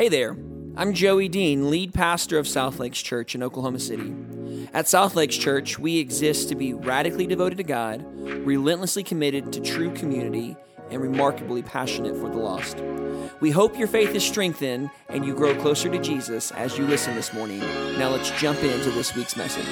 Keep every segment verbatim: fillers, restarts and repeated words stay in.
Hey there, I'm Joey Dean, lead pastor of South Lakes Church in Oklahoma City. At South Lakes Church, we exist to be radically devoted to God, relentlessly committed to true community, and remarkably passionate for the lost. We hope your faith is strengthened and you grow closer to Jesus as you listen this morning. Now let's jump into this week's message.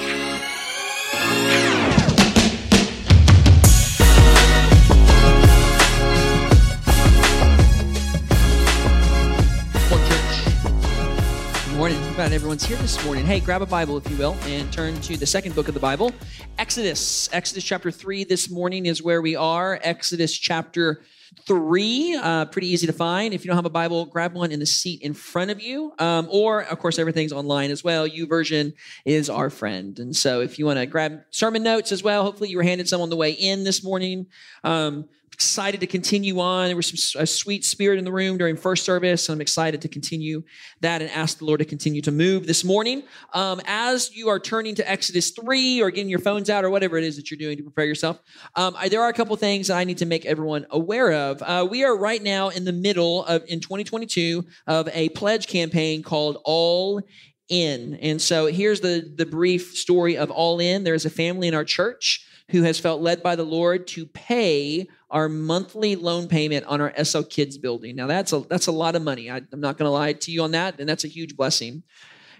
Morning. Glad everyone's here this morning. Hey, grab a Bible, if you will, and turn to the second book of the Bible, Exodus. Exodus chapter three this morning is where we are. Exodus chapter three, uh, pretty easy to find. If you don't have a Bible, grab one in the seat in front of you. Um, or, of course, everything's online as well. YouVersion is our friend. And so if you want to grab sermon notes as well, hopefully you were handed some on the way in this morning. Um, excited to continue on. There was some, a sweet spirit in the room during first service, and I'm excited to continue that and ask the Lord to continue to move this morning. Um, as you are turning to Exodus three or getting your phones out or whatever it is that you're doing to prepare yourself, um, I, there are a couple things that I need to make everyone aware of. Uh, we are right now in the middle of, in twenty twenty-two, of a pledge campaign called All In. And so here's the, the brief story of All In. There is a family in our church who has felt led by the Lord to pay our monthly loan payment on our S L Kids building. Now, that's a that's a lot of money. I, I'm not going to lie to you on that, and that's a huge blessing.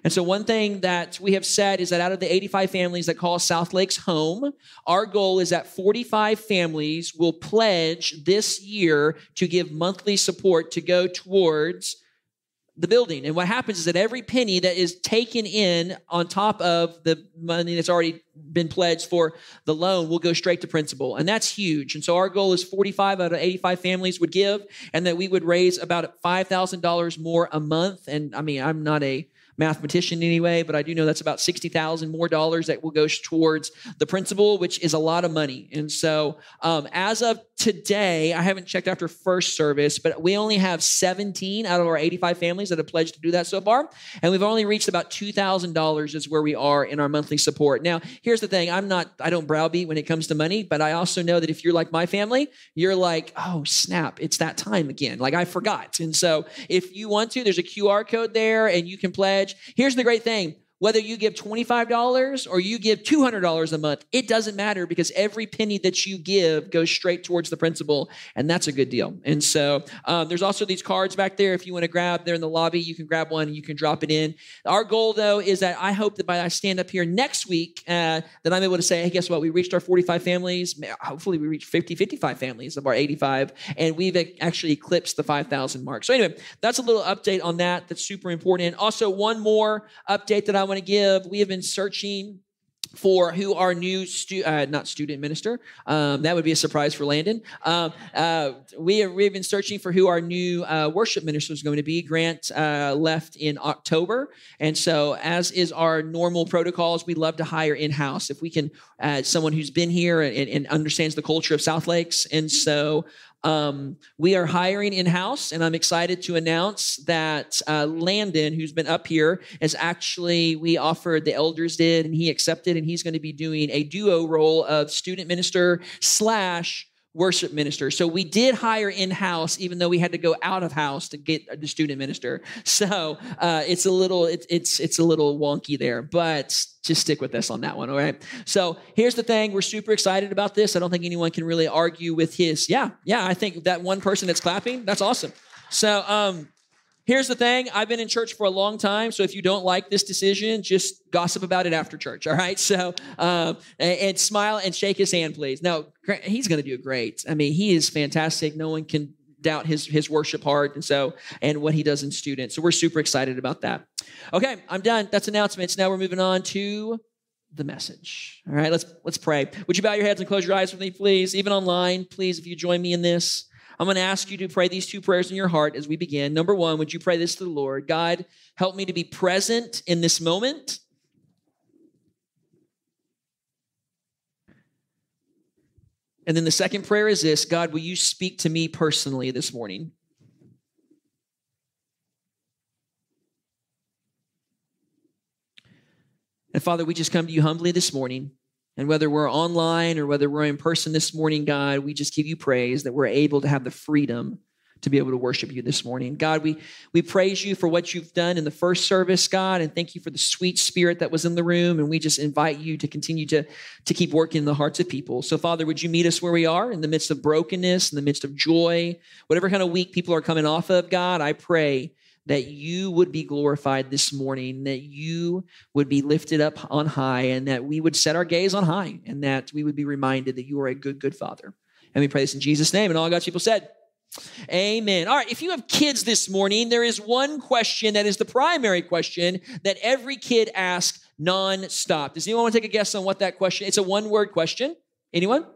And so one thing that we have said is that out of the eighty-five families that call South Lakes home, our goal is that forty-five families will pledge this year to give monthly support to go towards the building. And what happens is that every penny that is taken in on top of the money that's already been pledged for the loan will go straight to principal. And that's huge. And so our goal is forty-five out of eighty-five families would give, and that we would raise about five thousand dollars more a month. And I mean, I'm not a mathematician anyway, but I do know that's about sixty thousand dollars more dollars that will go towards the principal, which is a lot of money. And so um, as of today, I haven't checked after first service, but we only have seventeen out of our eighty-five families that have pledged to do that so far. And we've only reached about two thousand dollars is where we are in our monthly support. Now, here's the thing. I'm not, I don't browbeat when it comes to money, but I also know that if you're like my family, you're like, oh, snap, it's that time again. Like I forgot. And so if you want to, there's a Q R code there and you can pledge. Here's the great thing. Whether you give twenty-five dollars or you give two hundred dollars a month, it doesn't matter because every penny that you give goes straight towards the principal, and that's a good deal. And so um, there's also these cards back there. If you want to grab, they're in the lobby. You can grab one. And you can drop it in. Our goal, though, is that I hope that by I stand up here next week uh, that I'm able to say, hey, guess what? We reached our forty-five families. Hopefully, we reached fifty, fifty-five families of our eighty-five, and we've actually eclipsed the five thousand mark. So anyway, that's a little update on that. That's super important. Also, one more update that I want to give. We have been searching for who our new, stu- uh, not student minister, um, that would be a surprise for Landon. Um, uh, we have, we have been searching for who our new uh, worship minister is going to be. Grant uh, left in October. And so as is our normal protocols, we love to hire in-house. If we can, uh, someone who's been here and, and understands the culture of South Lakes. And so Um, we are hiring in-house, and I'm excited to announce that uh, Landon, who's been up here, is actually, we offered, the elders did, and he accepted, and he's going to be doing a duo role of student minister slash worship minister. So we did hire in-house, even though we had to go out of house to get the student minister. So uh, it's a little, it, it's it's a little wonky there, but just stick with us on that one, all right? So here's the thing. We're super excited about this. I don't think anyone can really argue with his, yeah, yeah, I think that one person that's clapping, that's awesome. So um, here's the thing. I've been in church for a long time, so if you don't like this decision, just gossip about it after church, all right? So um, and, and smile and shake his hand, please. Now, he's going to do great. I mean, he is fantastic. No one can doubt his his worship heart and so and what he does in students. So we're super excited about that. Okay, I'm done. That's announcements. Now we're moving on to the message. All right, let's let's pray. Would you bow your heads and close your eyes with me, please? Even online, please, if you join me in this, I'm going to ask you to pray these two prayers in your heart as we begin. Number one, would you pray this to the Lord? God, help me to be present in this moment. And then the second prayer is this: God, will you speak to me personally this morning? And Father, we just come to you humbly this morning. And whether we're online or whether we're in person this morning, God, we just give you praise that we're able to have the freedom to be able to worship you this morning. God, we, we praise you for what you've done in the first service, God, and thank you for the sweet spirit that was in the room. And we just invite you to continue to, to keep working in the hearts of people. So, Father, would you meet us where we are in the midst of brokenness, in the midst of joy, whatever kind of week people are coming off of, God, I pray that you would be glorified this morning, that you would be lifted up on high, and that we would set our gaze on high, and that we would be reminded that you are a good, good Father. And we pray this in Jesus' name. And all God's people said, amen. All right, if you have kids this morning, there is one question that is the primary question that every kid asks nonstop. Does anyone want to take a guess on what that question is? It's a one-word question. Anyone?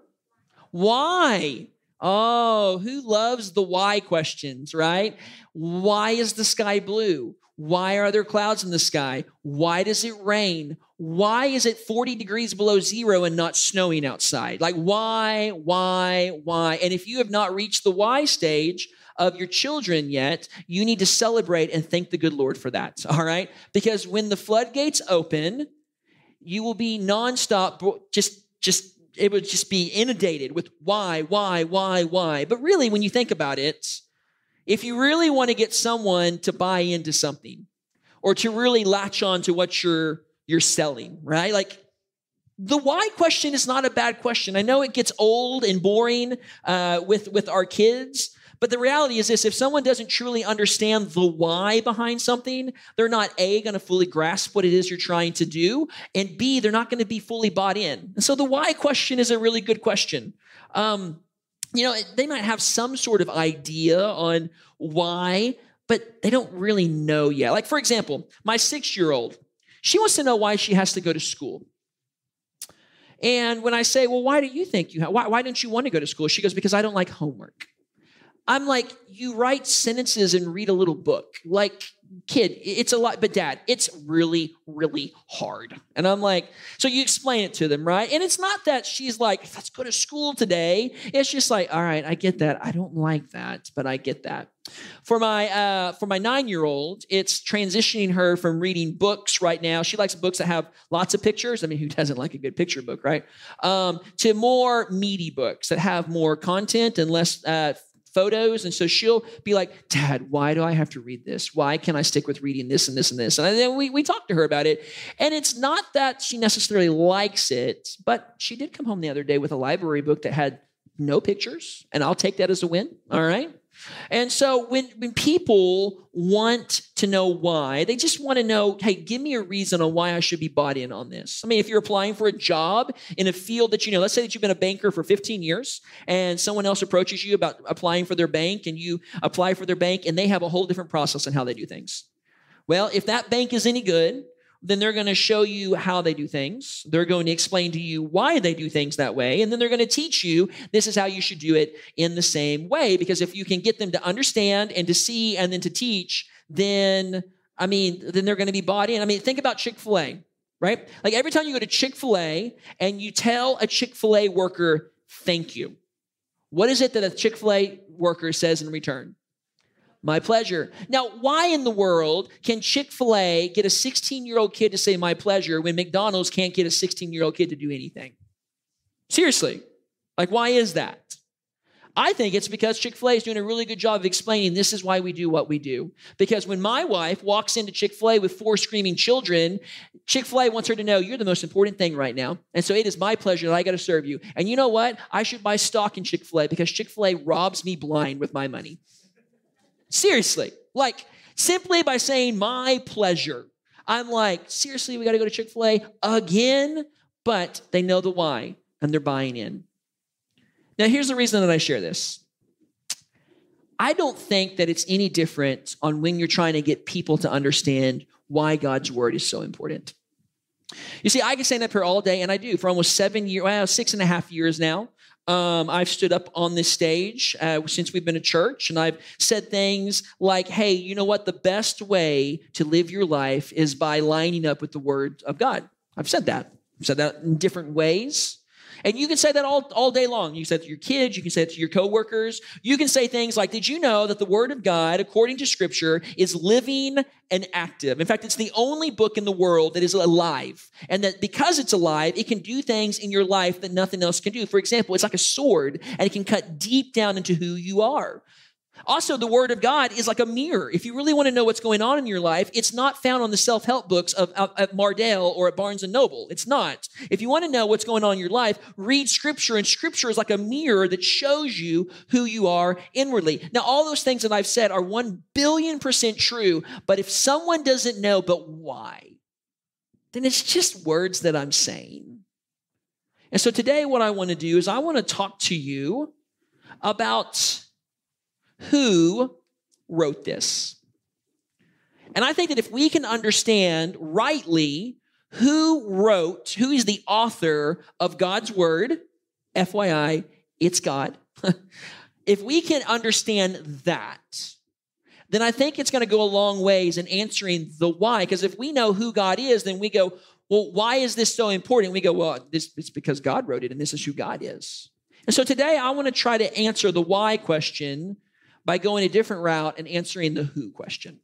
Why? Oh, who loves the why questions, right? Why is the sky blue? Why are there clouds in the sky? Why does it rain? Why is it forty degrees below zero and not snowing outside? Like why, why, why? And if you have not reached the why stage of your children yet, you need to celebrate and thank the good Lord for that, all right? Because when the floodgates open, you will be nonstop, just, just, it would just be inundated with why, why, why, why. But really, when you think about it, if you really want to get someone to buy into something or to really latch on to what you're you're selling, right? Like the why question is not a bad question. I know it gets old and boring uh, with, with our kids, but the reality is this, if someone doesn't truly understand the why behind something, they're not A, going to fully grasp what it is you're trying to do, and B, they're not going to be fully bought in. And so the why question is a really good question. Um, you know, they might have some sort of idea on why, but they don't really know yet. Like, for example, my six-year-old, she wants to know why she has to go to school. And when I say, well, why do you think you have, why, why don't you want to go to school? She goes, because I don't like homework. I'm like, you write sentences and read a little book. Like, kid, it's a lot, but dad, it's really, really hard. And I'm like, so you explain it to them, right? And it's not that she's like, let's go to school today. It's just like, all right, I get that. I don't like that, but I get that. For my uh, for my nine-year-old, it's transitioning her from reading books right now. She likes books that have lots of pictures. I mean, who doesn't like a good picture book, right? Um, to more meaty books that have more content and less uh photos. And so she'll be like, dad, why do I have to read this? Why can't I stick with reading this and this and this? And then we, we talked to her about it. And it's not that she necessarily likes it, but she did come home the other day with a library book that had no pictures. And I'll take that as a win. All right. And so when, when people want to know why, they just want to know, hey, give me a reason on why I should be bought in on this. I mean, if you're applying for a job in a field that you know, let's say that you've been a banker for fifteen years and someone else approaches you about applying for their bank and you apply for their bank and they have a whole different process on how they do things. Well, if that bank is any good, then they're going to show you how they do things. They're going to explain to you why they do things that way. And then they're going to teach you this is how you should do it in the same way. Because if you can get them to understand and to see and then to teach, then, I mean, then they're going to be bought in. I mean, think about Chick-fil-A, right? Like every time you go to Chick-fil-A and you tell a Chick-fil-A worker, thank you, what is it that a Chick-fil-A worker says in return? My pleasure. Now, why in the world can Chick-fil-A get a sixteen-year-old kid to say my pleasure when McDonald's can't get a sixteen-year-old kid to do anything? Seriously. Like, why is that? I think it's because Chick-fil-A is doing a really good job of explaining this is why we do what we do. Because when my wife walks into Chick-fil-A with four screaming children, Chick-fil-A wants her to know you're the most important thing right now. And so it is my pleasure that I got to serve you. And you know what? I should buy stock in Chick-fil-A because Chick-fil-A robs me blind with my money. Seriously, like simply by saying my pleasure, I'm like, seriously, we got to go to Chick-fil-A again, but they know the why and they're buying in. Now, here's the reason that I share this. I don't think that it's any different on when you're trying to get people to understand why God's word is so important. You see, I can stand up here all day, and I do for almost seven years, well, six and a half years now. Um, I've stood up on this stage uh, since we've been a church, and I've said things like, hey, you know what? The best way to live your life is by lining up with the word of God. I've said that. I've said that in different ways. And you can say that all, all day long. You can say it to your kids. You can say it to your coworkers. You can say things like, did you know that the word of God, according to scripture, is living and active? In fact, it's the only book in the world that is alive. And that because it's alive, it can do things in your life that nothing else can do. For example, it's like a sword, and it can cut deep down into who you are. Also, the Word of God is like a mirror. If you really want to know what's going on in your life, it's not found on the self-help books of, of, of Mardell or at Barnes and Noble. It's not. If you want to know what's going on in your life, read Scripture, and Scripture is like a mirror that shows you who you are inwardly. Now, all those things that I've said are one billion percent true, but if someone doesn't know, but why, then it's just words that I'm saying. And so today what I want to do is I want to talk to you about who wrote this. And I think that if we can understand rightly who wrote, who is the author of God's word, F Y I, it's God. If we can understand that, then I think it's going to go a long ways in answering the why. Because if we know who God is, then we go, well, why is this so important? We go, well, this, it's because God wrote it, and this is who God is. And so today I want to try to answer the why question by going a different route and answering the who question.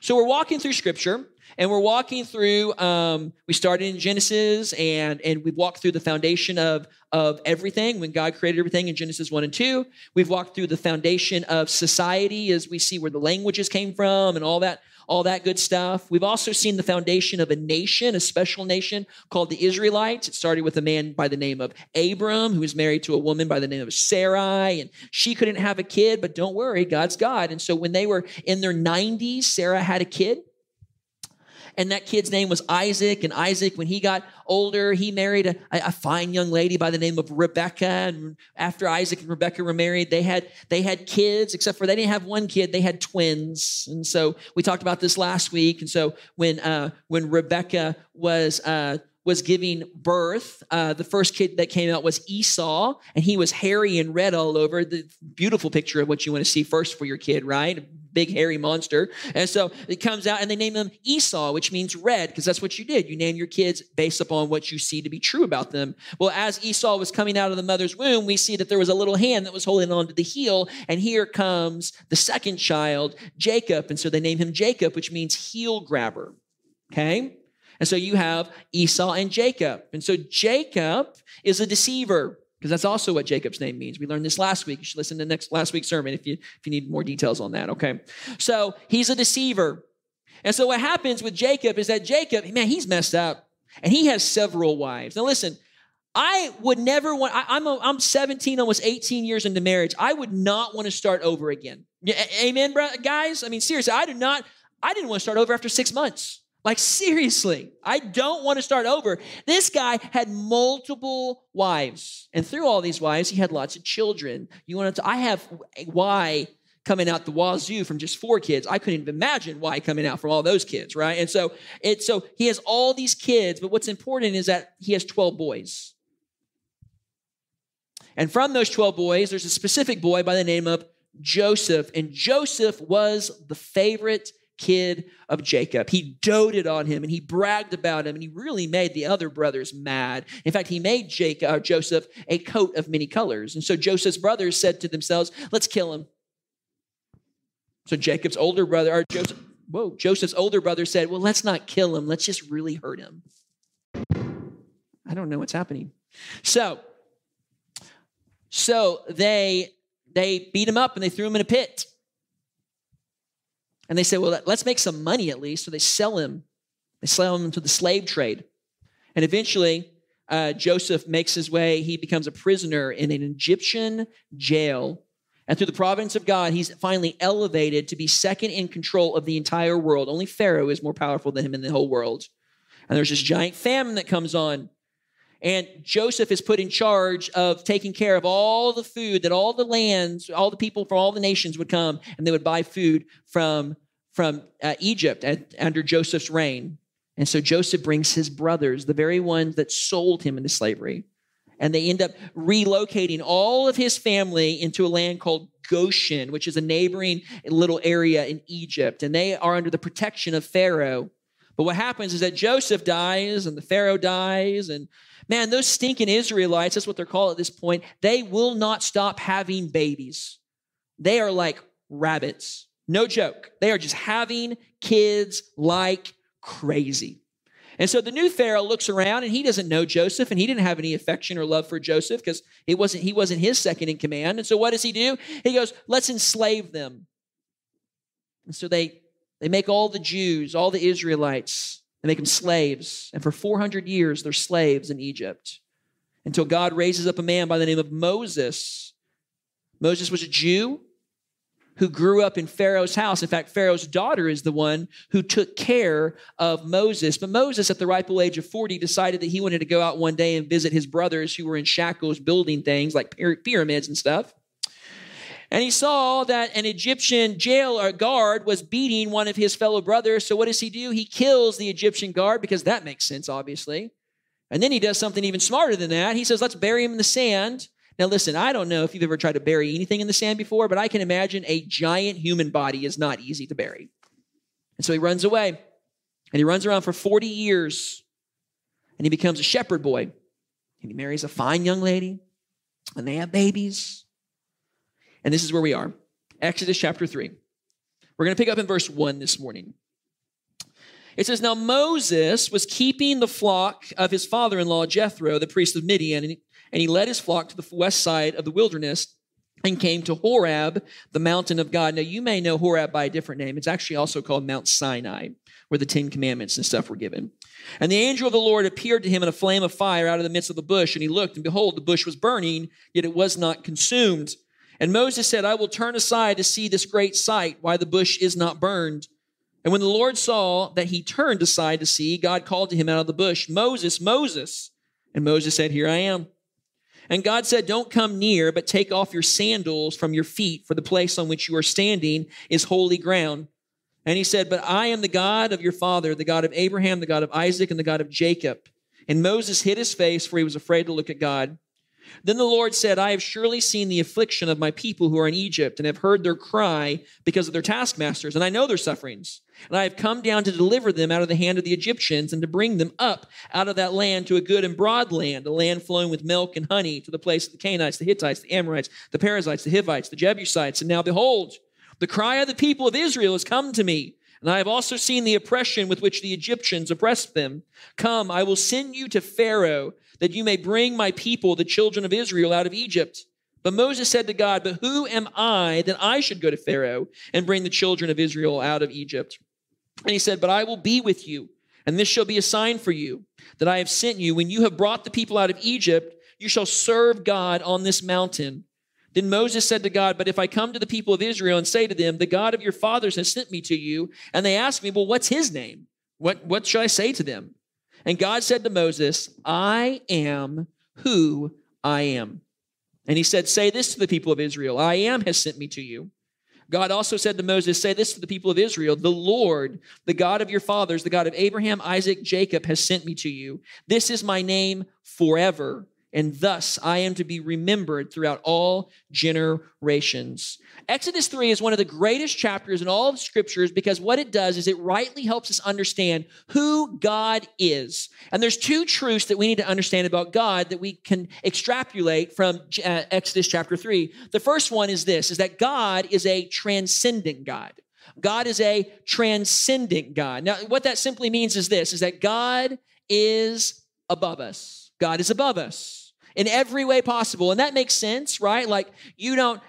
So we're walking through Scripture, and we're walking through, um, we started in Genesis, and, and we've walked through the foundation of, of everything, when God created everything in Genesis one and two. We've walked through the foundation of society as we see where the languages came from and all that, all that good stuff. We've also seen the foundation of a nation, a special nation called the Israelites. It started with a man by the name of Abram, who was married to a woman by the name of Sarai, and she couldn't have a kid, but don't worry, God's God. And so when they were in their nineties, Sarah had a kid, and that kid's name was Isaac. And Isaac, when he got older, he married a, a fine young lady by the name of Rebecca. And after Isaac and Rebecca were married, they had they had kids, except for they didn't have one kid; they had twins. And so we talked about this last week. And so when uh, when Rebecca was uh, was giving birth, uh, the first kid that came out was Esau, and he was hairy and red all over. The beautiful picture of what you want to see first for your kid, right? Big hairy monster. And so it comes out and they name him Esau, which means red, because that's what you did. You name your kids based upon what you see to be true about them. Well, as Esau was coming out of the mother's womb, we see that there was a little hand that was holding on to the heel. And here comes the second child, Jacob. And so they name him Jacob, which means heel grabber. Okay. And so you have Esau and Jacob. And so Jacob is a deceiver, because that's also what Jacob's name means. We learned this last week. You should listen to next last week's sermon if you if you need more details on that, okay? So he's a deceiver. And so what happens with Jacob is that Jacob, man, he's messed up, and he has several wives. Now listen, I would never want, I, I'm a, I'm seventeen, almost eighteen years into marriage. I would not want to start over again. Amen, guys? I mean, seriously, I do not, I didn't want to start over after six months. Like, seriously, I don't want to start over. This guy had multiple wives. And through all these wives, he had lots of children. You want to, I have Y coming out the wazoo from just four kids. I couldn't even imagine Y coming out from all those kids, right? And so it, so he has all these kids, but what's important is that he has twelve boys. And from those twelve boys, there's a specific boy by the name of Joseph. And Joseph was the favorite kid of Jacob. He doted on him and he bragged about him, and he really made the other brothers mad. In fact, he made Jacob, uh, Joseph a coat of many colors. And so Joseph's brothers said to themselves, let's kill him. So Jacob's older brother, or Joseph, whoa, Joseph's older brother said, well, let's not kill him. Let's just really hurt him. I don't know what's happening. So, so they, they beat him up and they threw him in a pit. And they said, well, let's make some money at least. So they sell him. They sell him to the slave trade. And eventually, uh, Joseph makes his way. He becomes a prisoner in an Egyptian jail. And through the providence of God, he's finally elevated to be second in control of the entire world. Only Pharaoh is more powerful than him in the whole world. And there's this giant famine that comes on. And Joseph is put in charge of taking care of all the food that all the lands, all the people from all the nations would come, and they would buy food from, from uh, Egypt at, under Joseph's reign. And so Joseph brings his brothers, the very ones that sold him into slavery, and they end up relocating all of his family into a land called Goshen, which is a neighboring little area in Egypt. And they are under the protection of Pharaoh. But what happens is that Joseph dies and the Pharaoh dies, and man, those stinking Israelites, that's what they're called at this point, they will not stop having babies. They are like rabbits. No joke. They are just having kids like crazy. And so the new Pharaoh looks around, and he doesn't know Joseph, and he didn't have any affection or love for Joseph because it wasn't he wasn't his second in command. And so what does he do? He goes, let's enslave them. And so they they make all the Jews, all the Israelites, they make them slaves. And for four hundred years, they're slaves in Egypt until God raises up a man by the name of Moses. Moses was a Jew who grew up in Pharaoh's house. In fact, Pharaoh's daughter is the one who took care of Moses. But Moses, at the ripe old age of forty, decided that he wanted to go out one day and visit his brothers who were in shackles building things like pyramids and stuff. And he saw that an Egyptian jail or guard was beating one of his fellow brothers. So what does he do? He kills the Egyptian guard because that makes sense, obviously. And then he does something even smarter than that. He says, let's bury him in the sand. Now, listen, I don't know if you've ever tried to bury anything in the sand before, but I can imagine a giant human body is not easy to bury. And so he runs away, and he runs around for forty years, and he becomes a shepherd boy, and he marries a fine young lady, and they have babies. And this is where we are, Exodus chapter three. We're going to pick up in verse one this morning. It says, now Moses was keeping the flock of his father-in-law Jethro, the priest of Midian, and he, and he led his flock to the west side of the wilderness and came to Horeb, the mountain of God. Now, you may know Horeb by a different name. It's actually also called Mount Sinai, where the Ten Commandments and stuff were given. And the angel of the Lord appeared to him in a flame of fire out of the midst of the bush, and he looked, and behold, the bush was burning, yet it was not consumed. And Moses said, I will turn aside to see this great sight, why the bush is not burned. And when the Lord saw that he turned aside to see, God called to him out of the bush, Moses, Moses. And Moses said, here I am. And God said, don't come near, but take off your sandals from your feet, for the place on which you are standing is holy ground. And he said, but I am the God of your father, the God of Abraham, the God of Isaac, and the God of Jacob. And Moses hid his face, for he was afraid to look at God. Then the Lord said, I have surely seen the affliction of my people who are in Egypt and have heard their cry because of their taskmasters, and I know their sufferings. And I have come down to deliver them out of the hand of the Egyptians and to bring them up out of that land to a good and broad land, a land flowing with milk and honey, to the place of the Canaanites, the Hittites, the Amorites, the Perizzites, the Hivites, the Jebusites. And now behold, the cry of the people of Israel has come to me. And I have also seen the oppression with which the Egyptians oppressed them. Come, I will send you to Pharaoh, that you may bring my people, the children of Israel, out of Egypt. But Moses said to God, but who am I that I should go to Pharaoh and bring the children of Israel out of Egypt? And he said, but I will be with you, and this shall be a sign for you that I have sent you. When you have brought the people out of Egypt, you shall serve God on this mountain. Then Moses said to God, but if I come to the people of Israel and say to them, the God of your fathers has sent me to you, and they ask me, well, what's his name? What, what should I say to them? And God said to Moses, I am who I am. And he said, say this to the people of Israel, I am has sent me to you. God also said to Moses, say this to the people of Israel, the Lord, the God of your fathers, the God of Abraham, Isaac, Jacob, has sent me to you. This is my name forever, and thus I am to be remembered throughout all generations. Exodus three is one of the greatest chapters in all of Scriptures because what it does is it rightly helps us understand who God is. And there's two truths that we need to understand about God that we can extrapolate from uh, Exodus chapter three. The first one is this, is that God is a transcendent God. God is a transcendent God. Now, what that simply means is this, is that God is above us. God is above us in every way possible. And that makes sense, right? Like you don't,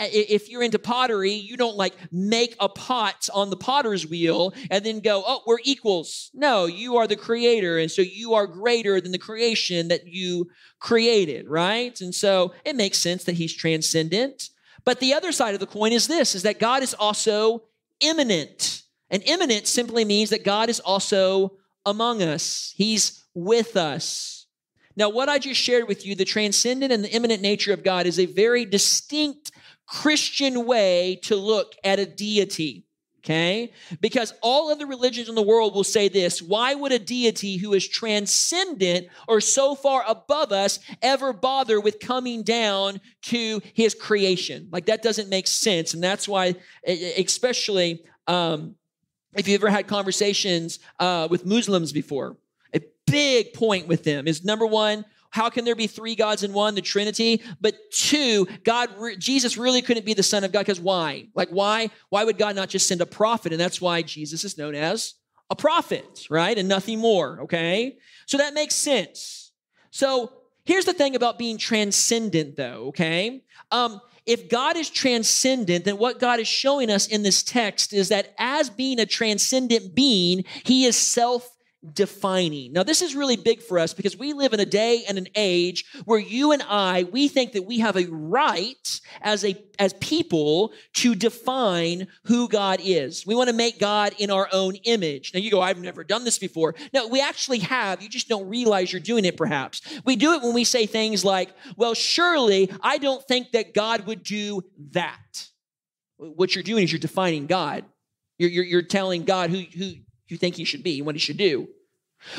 if you're into pottery, you don't like make a pot on the potter's wheel and then go, oh, we're equals. No, you are the creator. And so you are greater than the creation that you created, right? And so it makes sense that he's transcendent. But the other side of the coin is this, is that God is also immanent. And immanent simply means that God is also among us. He's with us. Now, what I just shared with you, the transcendent and the immanent nature of God, is a very distinct Christian way to look at a deity, okay? Because all other religions in the world will say this, why would a deity who is transcendent or so far above us ever bother with coming down to his creation? Like, that doesn't make sense, and that's why, especially um, if you've ever had conversations uh, with Muslims before, big point with them is number one, how can there be three gods in one, the Trinity? But two, God, re- Jesus really couldn't be the Son of God because why? Like why? Why would God not just send a prophet? And that's why Jesus is known as a prophet, right? And nothing more, okay? So that makes sense. So here's the thing about being transcendent, though, okay? Um, if God is transcendent, then what God is showing us in this text is that as being a transcendent being, he is self-defining. Now, this is really big for us because we live in a day and an age where you and I, we think that we have a right as a as people to define who God is. We want to make God in our own image. Now, you go, I've never done this before. No, we actually have. You just don't realize you're doing it, perhaps. We do it when we say things like, well, surely I don't think that God would do that. What you're doing is you're defining God. You're, you're, you're telling God who, who you think he should be and what he should do.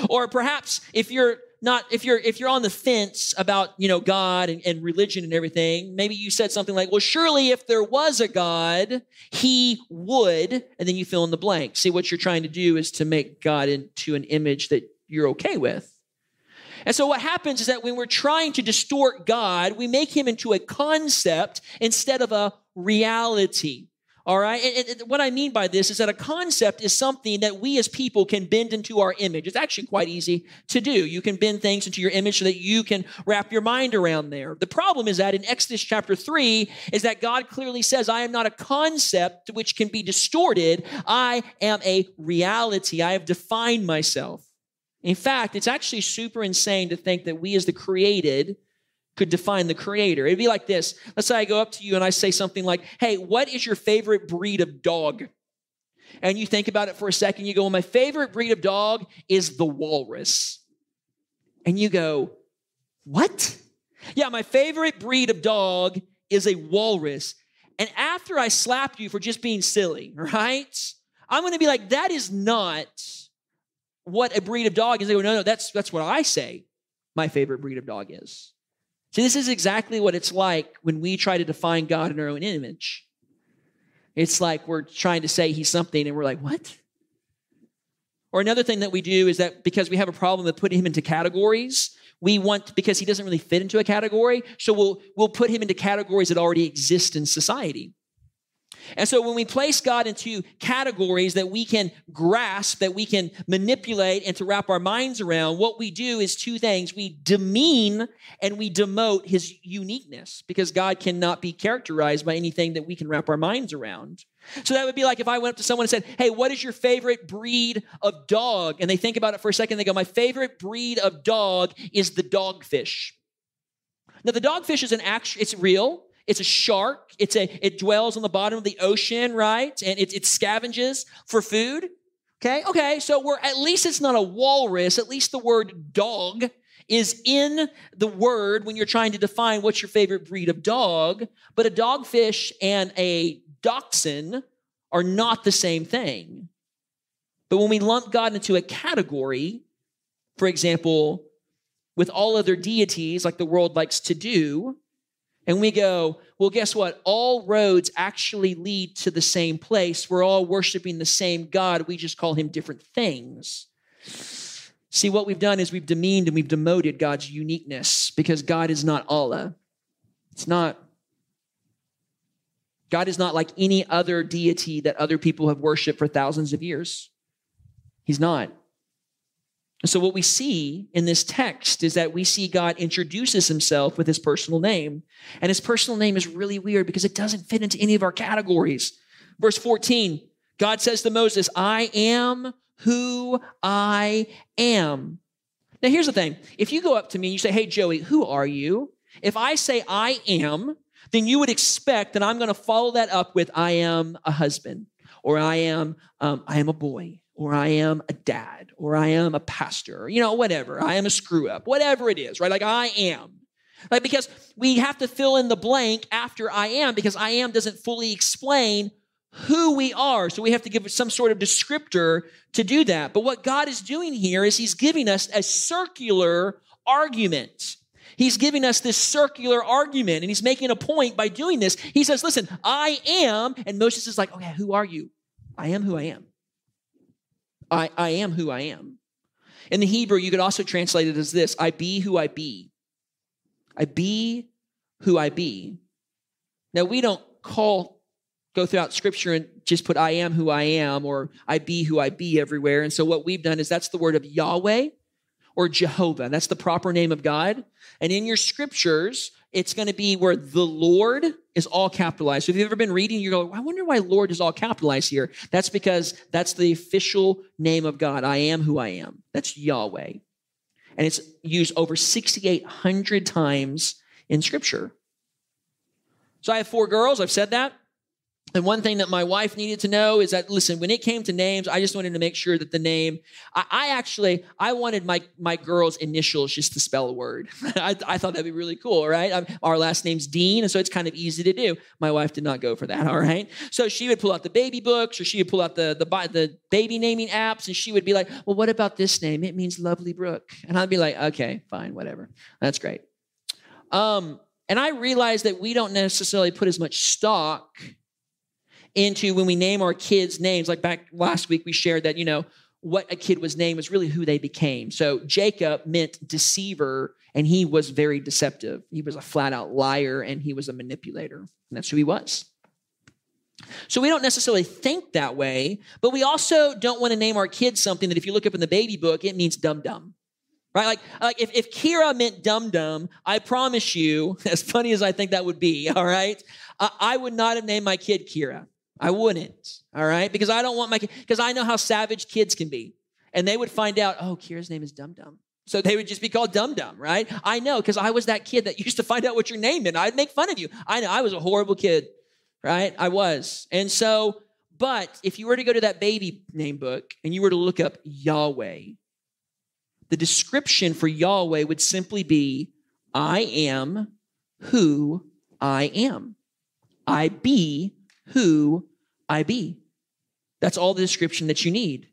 Or perhaps if you're not, if you're if you're on the fence about, you know, God and, and religion and everything, maybe you said something like, well, surely if there was a God, he would, and then you fill in the blank. See, what you're trying to do is to make God into an image that you're okay with. And so what happens is that when we're trying to distort God, we make him into a concept instead of a reality. All right. And, and, and what I mean by this is that a concept is something that we as people can bend into our image. It's actually quite easy to do. You can bend things into your image so that you can wrap your mind around there. The problem is that in Exodus chapter three is that God clearly says, I am not a concept which can be distorted. I am a reality. I have defined myself. In fact, it's actually super insane to think that we as the created could define the creator. It'd be like this. Let's say I go up to you and I say something like, hey, what is your favorite breed of dog? And you think about it for a second. You go, well, my favorite breed of dog is the walrus. And you go, what? Yeah, my favorite breed of dog is a walrus. And after I slapped you for just being silly, right? I'm going to be like, that is not what a breed of dog is. They go, no, no, that's, that's what I say my favorite breed of dog is. See, this is exactly what it's like when we try to define God in our own image. It's like we're trying to say he's something and we're like, what? Or another thing that we do is that because we have a problem with putting him into categories, we want, because he doesn't really fit into a category, so we'll we'll put him into categories that already exist in society. And so when we place God into categories that we can grasp, that we can manipulate and to wrap our minds around, what we do is two things. We demean and we demote his uniqueness because God cannot be characterized by anything that we can wrap our minds around. So that would be like if I went up to someone and said, hey, what is your favorite breed of dog? And they think about it for a second. They go, my favorite breed of dog is the dogfish. Now, the dogfish is an actual, it's real. It's a shark. It's a it dwells on the bottom of the ocean, right? And it, it scavenges for food. Okay, okay. So we're at least it's not a walrus. At least the word dog is in the word when you're trying to define what's your favorite breed of dog. But a dogfish and a dachshund are not the same thing. But when we lump God into a category, for example, with all other deities, like the world likes to do. And we go, well, guess what? All roads actually lead to the same place. We're all worshiping the same God. We just call him different things. See, what we've done is we've demeaned and we've demoted God's uniqueness because God is not Allah. It's not. God is not like any other deity that other people have worshiped for thousands of years. He's not. And so what we see in this text is that we see God introduces himself with his personal name. And his personal name is really weird because it doesn't fit into any of our categories. Verse fourteen, God says to Moses, I am who I am. Now, here's the thing. If you go up to me and you say, hey, Joey, who are you? If I say I am, then you would expect that I'm going to follow that up with I am a husband or I am um, I am a boy. Or I am a dad, or I am a pastor, or, you know, whatever. I am a screw up, whatever it is, right? Like I am. Like because we have to fill in the blank after I am because I am doesn't fully explain who we are. So we have to give some sort of descriptor to do that. But what God is doing here is he's giving us a circular argument. He's giving us this circular argument and he's making a point by doing this. He says, listen, I am. And Moses is like, okay, who are you? I am who I am. I, I am who I am. In the Hebrew, you could also translate it as this, I be who I be. I be who I be. Now, we don't call go throughout Scripture and just put I am who I am or I be who I be everywhere. And so what we've done is that's the word of Yahweh or Jehovah. That's the proper name of God. And in your Scriptures, it's going to be where the Lord is all capitalized. So if you've ever been reading, you go, I wonder why Lord is all capitalized here. That's because that's the official name of God. I am who I am. That's Yahweh. And it's used over six thousand eight hundred times in Scripture. So I have four girls. I've said that. And one thing that my wife needed to know is that, listen, when it came to names, I just wanted to make sure that the name, I, I actually, I wanted my, my girls' initials just to spell a word. I, I thought that'd be really cool, right? I'm, our last name's Dean, and so it's kind of easy to do. My wife did not go for that, all right? So she would pull out the baby books, or she would pull out the, the, the baby naming apps, and she would be like, well, what about this name? It means Lovely Brook. And I'd be like, okay, fine, whatever. That's great. Um, and I realized that we don't necessarily put as much stock into when we name our kids' names, like back last week we shared that, you know, what a kid was named was really who they became. So Jacob meant deceiver, and he was very deceptive. He was a flat-out liar, and he was a manipulator, and that's who he was. So we don't necessarily think that way, but we also don't want to name our kids something that if you look up in the baby book, it means dum-dum. Right? Like, like if, if Kira meant dum-dum, I promise you, as funny as I think that would be, all right, uh, I would not have named my kid Kira. I wouldn't, all right? Because I don't want my kid, because I know how savage kids can be. And they would find out, oh, Kira's name is Dum Dum. So they would just be called Dum Dum, right? I know, because I was that kid that used to find out what your name meant. I'd make fun of you. I know, I was a horrible kid, right? I was. And so, but if you were to go to that baby name book and you were to look up Yahweh, the description for Yahweh would simply be, I am who I am. I be who I be. That's all the description that you need.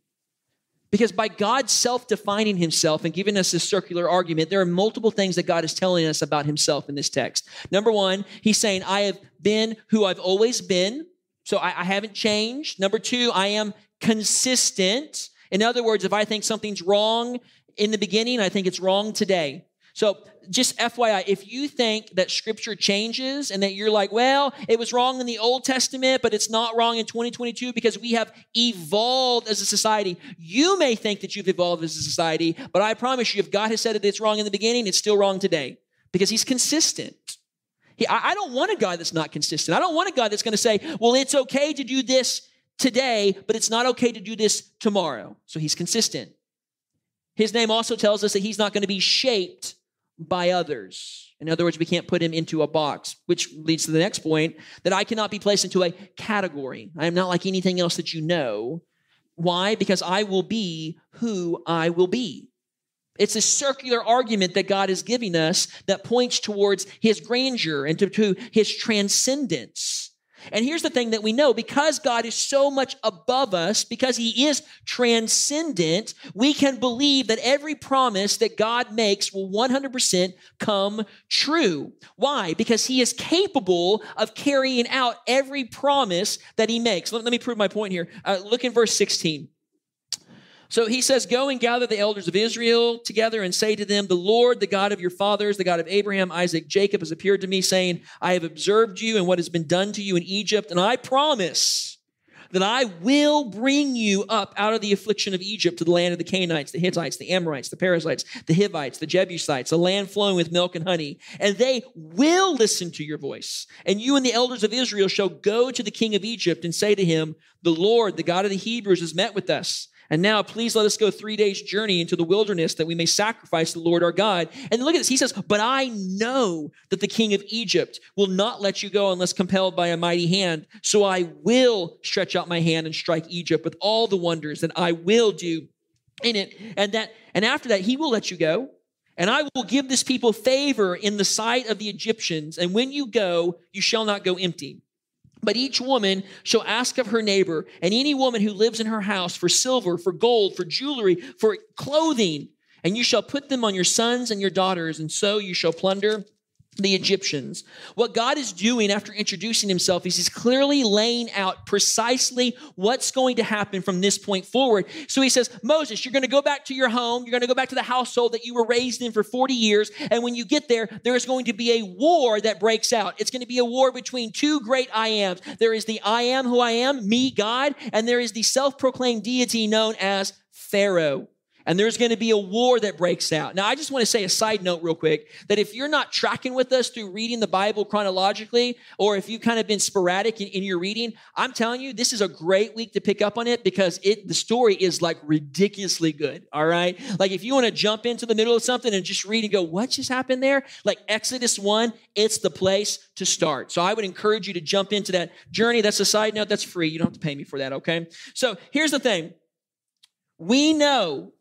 Because by God self-defining himself and giving us this circular argument, there are multiple things that God is telling us about himself in this text. Number one, he's saying, I have been who I've always been, so I, I haven't changed. Number two, I am consistent. In other words, if I think something's wrong in the beginning, I think it's wrong today. So just F Y I, if you think that Scripture changes and that you're like, well, it was wrong in the Old Testament, but it's not wrong in twenty twenty-two because we have evolved as a society. You may think that you've evolved as a society, but I promise you, if God has said that it's wrong in the beginning, it's still wrong today because he's consistent. He, I, I don't want a God that's not consistent. I don't want a God that's going to say, well, it's okay to do this today, but it's not okay to do this tomorrow. So he's consistent. His name also tells us that he's not going to be shaped by others. In other words, we can't put him into a box, which leads to the next point, that I cannot be placed into a category. I am not like anything else that you know. Why? Because I will be who I will be. It's a circular argument that God is giving us that points towards his grandeur and to, to his transcendence. And here's the thing that we know, because God is so much above us, because he is transcendent, we can believe that every promise that God makes will one hundred percent come true. Why? Because he is capable of carrying out every promise that he makes. Let, let me prove my point here. Uh, look in verse sixteen. So he says, go and gather the elders of Israel together and say to them, the Lord, the God of your fathers, the God of Abraham, Isaac, Jacob has appeared to me saying, I have observed you and what has been done to you in Egypt. And I promise that I will bring you up out of the affliction of Egypt to the land of the Canaanites, the Hittites, the Amorites, the Perizzites, the Hivites, the Jebusites, a land flowing with milk and honey. And they will listen to your voice. And you and the elders of Israel shall go to the king of Egypt and say to him, the Lord, the God of the Hebrews has met with us. And now, please let us go three days' journey into the wilderness that we may sacrifice the Lord our God. And look at this. He says, but I know that the king of Egypt will not let you go unless compelled by a mighty hand. So I will stretch out my hand and strike Egypt with all the wonders that I will do in it. And that, and after that, he will let you go. And I will give this people favor in the sight of the Egyptians. And when you go, you shall not go empty. But each woman shall ask of her neighbor and any woman who lives in her house for silver, for gold, for jewelry, for clothing, and you shall put them on your sons and your daughters, and so you shall plunder the Egyptians. What God is doing after introducing himself is he's clearly laying out precisely what's going to happen from this point forward. So he says, Moses, you're going to go back to your home. You're going to go back to the household that you were raised in for forty years. And when you get there, there is going to be a war that breaks out. It's going to be a war between two great I ams. There is the I am who I am, me, God, and there is the self-proclaimed deity known as Pharaoh. And there's going to be a war that breaks out. Now, I just want to say a side note real quick, that if you're not tracking with us through reading the Bible chronologically, or if you've kind of been sporadic in, in your reading, I'm telling you, this is a great week to pick up on it, because it the story is like ridiculously good, all right? Like if you want to jump into the middle of something and just read and go, what just happened there? Like Exodus one, it's the place to start. So I would encourage you to jump into that journey. That's a side note. That's free. You don't have to pay me for that, okay? So here's the thing. We know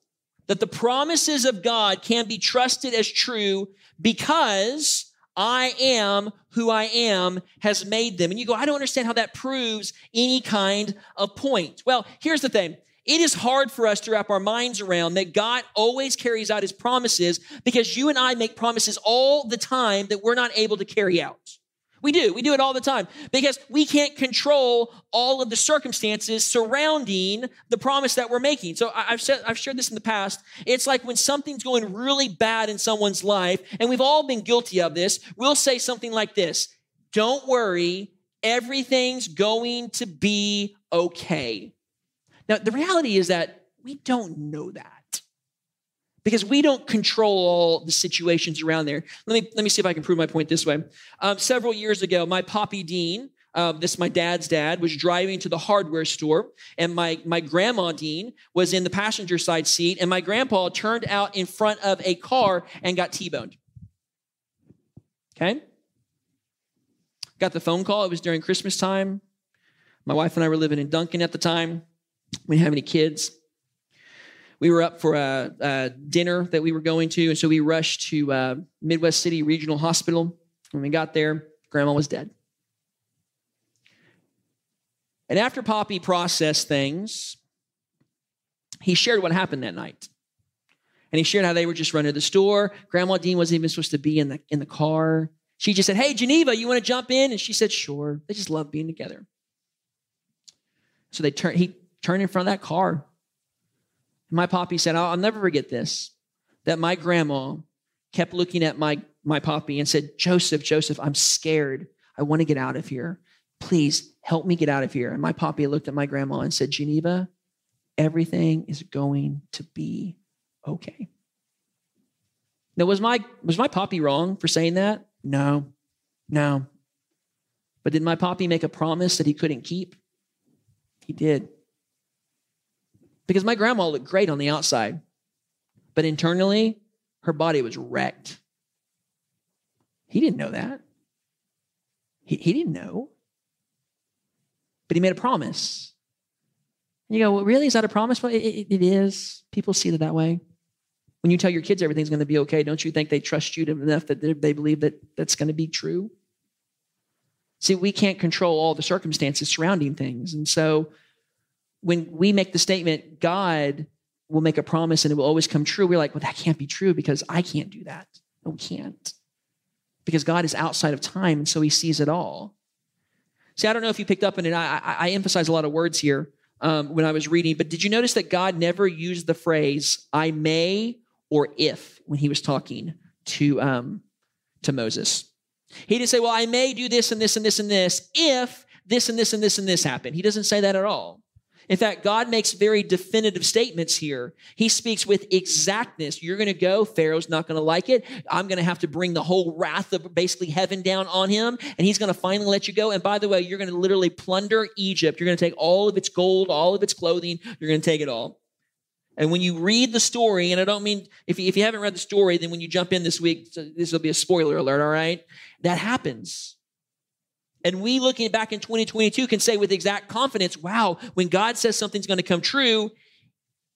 that the promises of God can be trusted as true because I am who I am has made them. And you go, I don't understand how that proves any kind of point. Well, here's the thing. It is hard for us to wrap our minds around that God always carries out his promises, because you and I make promises all the time that we're not able to carry out. We do. We do it all the time, because we can't control all of the circumstances surrounding the promise that we're making. So I've said, I've shared this in the past. It's like when something's going really bad in someone's life, and we've all been guilty of this, we'll say something like this: don't worry, everything's going to be okay. Now, the reality is that we don't know that, because we don't control all the situations around there. Let me let me see if I can prove my point this way. Um, several years ago, my Poppy Dean, uh, this is my dad's dad, was driving to the hardware store, and my, my Grandma Dean was in the passenger side seat, and my grandpa turned out in front of a car and got T-boned. Okay? Got the phone call. It was during Christmas time. My wife and I were living in Duncan at the time. We didn't have any kids. We were up for a, a dinner that we were going to, and so we rushed to uh, Midwest City Regional Hospital. When we got there, Grandma was dead. And after Poppy processed things, he shared what happened that night. And he shared how they were just running to the store. Grandma Dean wasn't even supposed to be in the, in the car. She just said, hey, Geneva, you want to jump in? And she said, sure. They just love being together. So they turn, he turned in front of that car. My Poppy said, I'll, I'll never forget this, that my grandma kept looking at my, my Poppy and said, Joseph, Joseph, I'm scared. I want to get out of here. Please help me get out of here. And my Poppy looked at my grandma and said, Geneva, everything is going to be okay. Now, was my, was my Poppy wrong for saying that? No, no. But did my Poppy make a promise that he couldn't keep? He did. Because my grandma looked great on the outside, but internally, her body was wrecked. He didn't know that. He, he didn't know. But he made a promise. And you go, well, really? Is that a promise? Well, it, it, it is. People see it that way. When you tell your kids everything's going to be okay, don't you think they trust you enough that they believe that that's going to be true? See, we can't control all the circumstances surrounding things. And so when we make the statement, God will make a promise and it will always come true, we're like, well, that can't be true because I can't do that. No, we can't. Because God is outside of time, and so he sees it all. See, I don't know if you picked up on it. I, I, I emphasize a lot of words here um, when I was reading, but did you notice that God never used the phrase, I may or if, when he was talking to, um, to Moses? He didn't say, well, I may do this and this and this and this if this and this and this and this happen. He doesn't say that at all. In fact, God makes very definitive statements here. He speaks with exactness. You're going to go. Pharaoh's not going to like it. I'm going to have to bring the whole wrath of basically heaven down on him, and he's going to finally let you go. And by the way, you're going to literally plunder Egypt. You're going to take all of its gold, all of its clothing. You're going to take it all. And when you read the story, and I don't mean, if you, if you haven't read the story, then when you jump in this week, so this will be a spoiler alert, all right? That happens. And we, looking back in twenty twenty-two, can say with exact confidence, wow, when God says something's going to come true,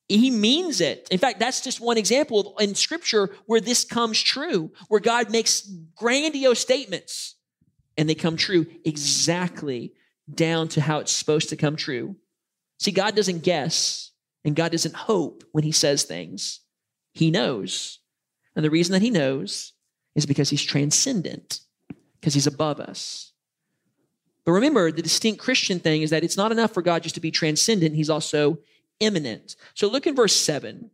he means it. In fact, that's just one example in Scripture where this comes true, where God makes grandiose statements, and they come true exactly down to how it's supposed to come true. See, God doesn't guess, and God doesn't hope when he says things. He knows. And the reason that he knows is because he's transcendent, because he's above us. But remember, the distinct Christian thing is that it's not enough for God just to be transcendent. He's also immanent. So look in verse seven.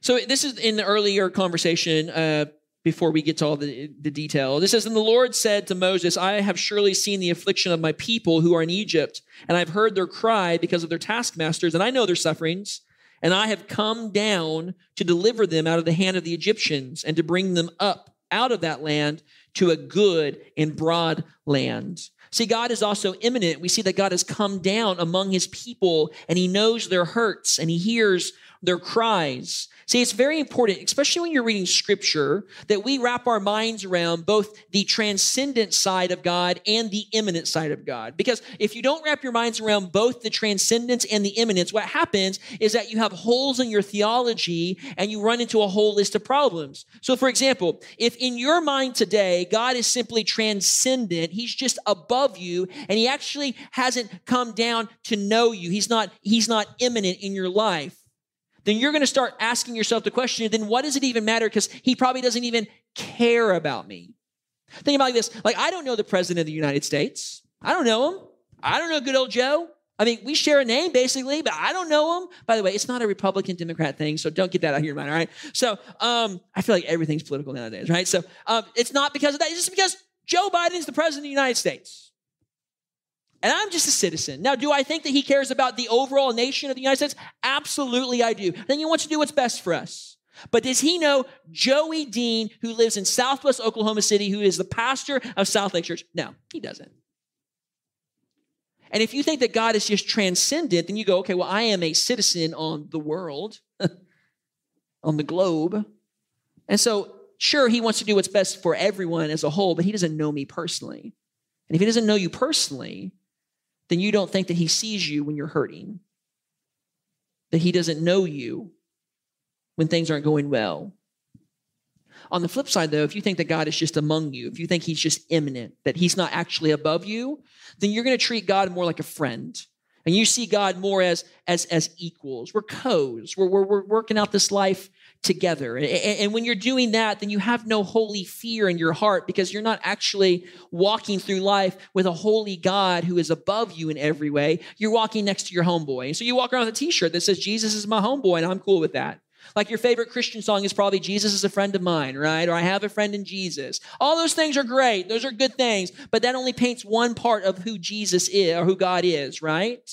So this is in the earlier conversation uh, before we get to all the, the detail. This says, and the Lord said to Moses, I have surely seen the affliction of my people who are in Egypt, and I've heard their cry because of their taskmasters, and I know their sufferings. And I have come down to deliver them out of the hand of the Egyptians and to bring them up out of that land to a good and broad land. See, God is also immanent. We see that God has come down among his people and he knows their hurts and he hears their cries. See, it's very important, especially when you're reading scripture, that we wrap our minds around both the transcendent side of God and the immanent side of God. Because if you don't wrap your minds around both the transcendence and the immanence, what happens is that you have holes in your theology and you run into a whole list of problems. So for example, if in your mind today, God is simply transcendent, he's just above you and he actually hasn't come down to know you. He's not, he's not immanent in your life. Then you're going to start asking yourself the question, then what does it even matter? Because he probably doesn't even care about me. Think about this. Like, I don't know the president of the United States. I don't know him. I don't know good old Joe. I mean, we share a name basically, but I don't know him. By the way, it's not a Republican Democrat thing, so don't get that out of your mind, all right? So um, I feel like everything's political nowadays, right? So um, it's not because of that. It's just because Joe Biden is the president of the United States. And I'm just a citizen. Now, do I think that he cares about the overall nation of the United States? Absolutely, I do. Then he wants to do what's best for us. But does he know Joey Dean, who lives in Southwest Oklahoma City, who is the pastor of South Lakes Church? No, he doesn't. And if you think that God is just transcendent, then you go, okay, well, I am a citizen on the world, on the globe. And so, sure, he wants to do what's best for everyone as a whole, but he doesn't know me personally. And if he doesn't know you personally, then you don't think that he sees you when you're hurting, that he doesn't know you when things aren't going well. On the flip side, though, if you think that God is just among you, if you think he's just immanent, that he's not actually above you, then you're going to treat God more like a friend. And you see God more as, as, as equals. We're co's. We're, we're, we're working out this life together. And, and when you're doing that, then you have no holy fear in your heart because you're not actually walking through life with a holy God who is above you in every way. You're walking next to your homeboy. And so you walk around with a t-shirt that says, Jesus is my homeboy, and I'm cool with that. Like your favorite Christian song is probably Jesus is a friend of mine, right? Or I have a friend in Jesus. All those things are great. Those are good things, but that only paints one part of who Jesus is or who God is, right?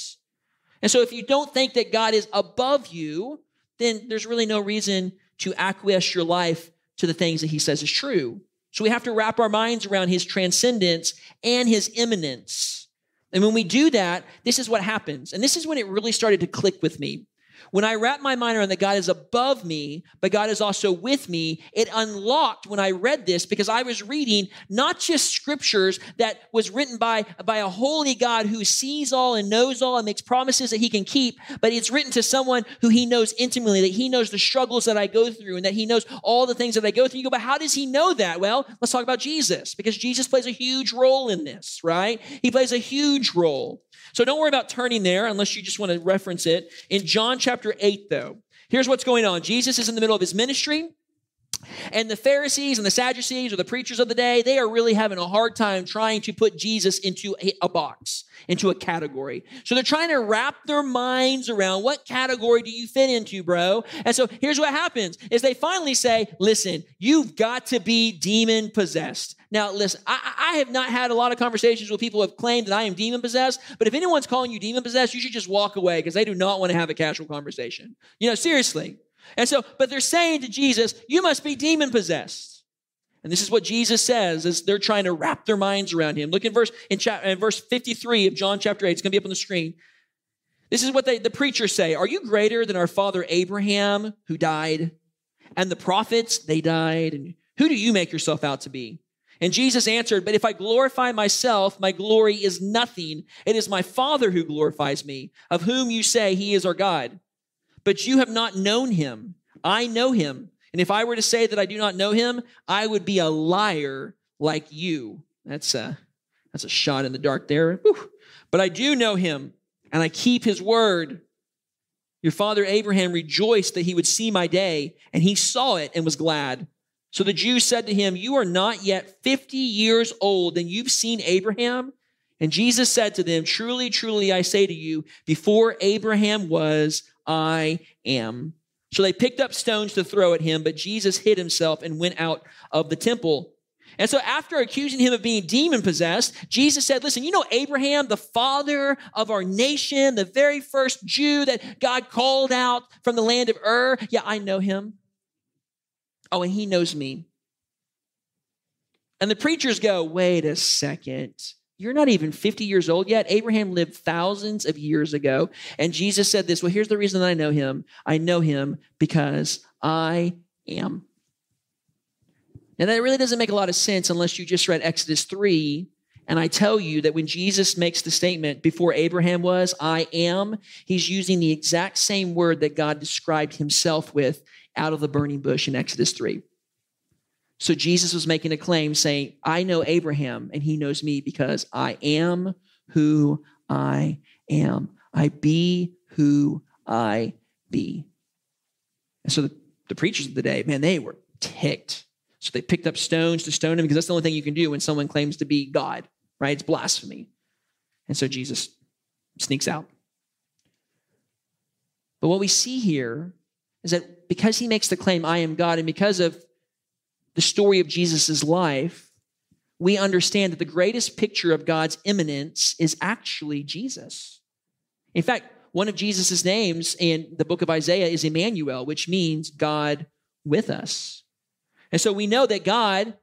And so if you don't think that God is above you, then there's really no reason to acquiesce your life to the things that he says is true. So we have to wrap our minds around his transcendence and his immanence. And when we do that, this is what happens. And this is when it really started to click with me. When I wrapped my mind around that God is above me, but God is also with me, it unlocked when I read this because I was reading not just scriptures that was written by, by a holy God who sees all and knows all and makes promises that he can keep, but it's written to someone who he knows intimately, that he knows the struggles that I go through and that he knows all the things that I go through. You go, but how does he know that? Well, let's talk about Jesus because Jesus plays a huge role in this, right? He plays a huge role. So don't worry about turning there unless you just want to reference it. In John chapter eight, though, here's what's going on. Jesus is in the middle of his ministry, and the Pharisees and the Sadducees, or the preachers of the day, they are really having a hard time trying to put Jesus into a box, into a category. So they're trying to wrap their minds around, what category do you fit into, bro? And so here's what happens, is they finally say, listen, you've got to be demon-possessed. Now, listen, I, I have not had a lot of conversations with people who have claimed that I am demon-possessed, but if anyone's calling you demon-possessed, you should just walk away because they do not want to have a casual conversation. You know, seriously. And so, but they're saying to Jesus, you must be demon-possessed. And this is what Jesus says as they're trying to wrap their minds around him. Look in verse in, cha- in verse fifty-three of John chapter eight. It's going to be up on the screen. This is what they, the preachers say. Are you greater than our father Abraham, who died? And the prophets, they died. And who do you make yourself out to be? And Jesus answered, but if I glorify myself, my glory is nothing. It is my Father who glorifies me, of whom you say he is our God. But you have not known him. I know him. And if I were to say that I do not know him, I would be a liar like you. That's a, that's a shot in the dark there. Whew. But I do know him, and I keep his word. Your father Abraham rejoiced that he would see my day, and he saw it and was glad. So the Jews said to him, you are not yet fifty years old, and you've seen Abraham? And Jesus said to them, truly, truly, I say to you, before Abraham was, I am. So they picked up stones to throw at him, but Jesus hid himself and went out of the temple. And so after accusing him of being demon-possessed, Jesus said, listen, you know Abraham, the father of our nation, the very first Jew that God called out from the land of Ur? Yeah, I know him. Oh, and he knows me. And the preachers go, wait a second. You're not even fifty years old yet. Abraham lived thousands of years ago. And Jesus said this, well, here's the reason I know him. I know him because I am. Now, that really doesn't make a lot of sense unless you just read Exodus three, and I tell you that when Jesus makes the statement, before Abraham was, I am, he's using the exact same word that God described himself with out of the burning bush in Exodus three. So Jesus was making a claim saying, I know Abraham, and he knows me because I am who I am. I be who I be. And so the, the preachers of the day, man, they were ticked. So they picked up stones to stone him because that's the only thing you can do when someone claims to be God, right? It's blasphemy. And so Jesus sneaks out. But what we see here is that because he makes the claim, I am God, and because of the story of Jesus's life, we understand that the greatest picture of God's immanence is actually Jesus. In fact, one of Jesus's names in the book of Isaiah is Emmanuel, which means God with us. And so we know that God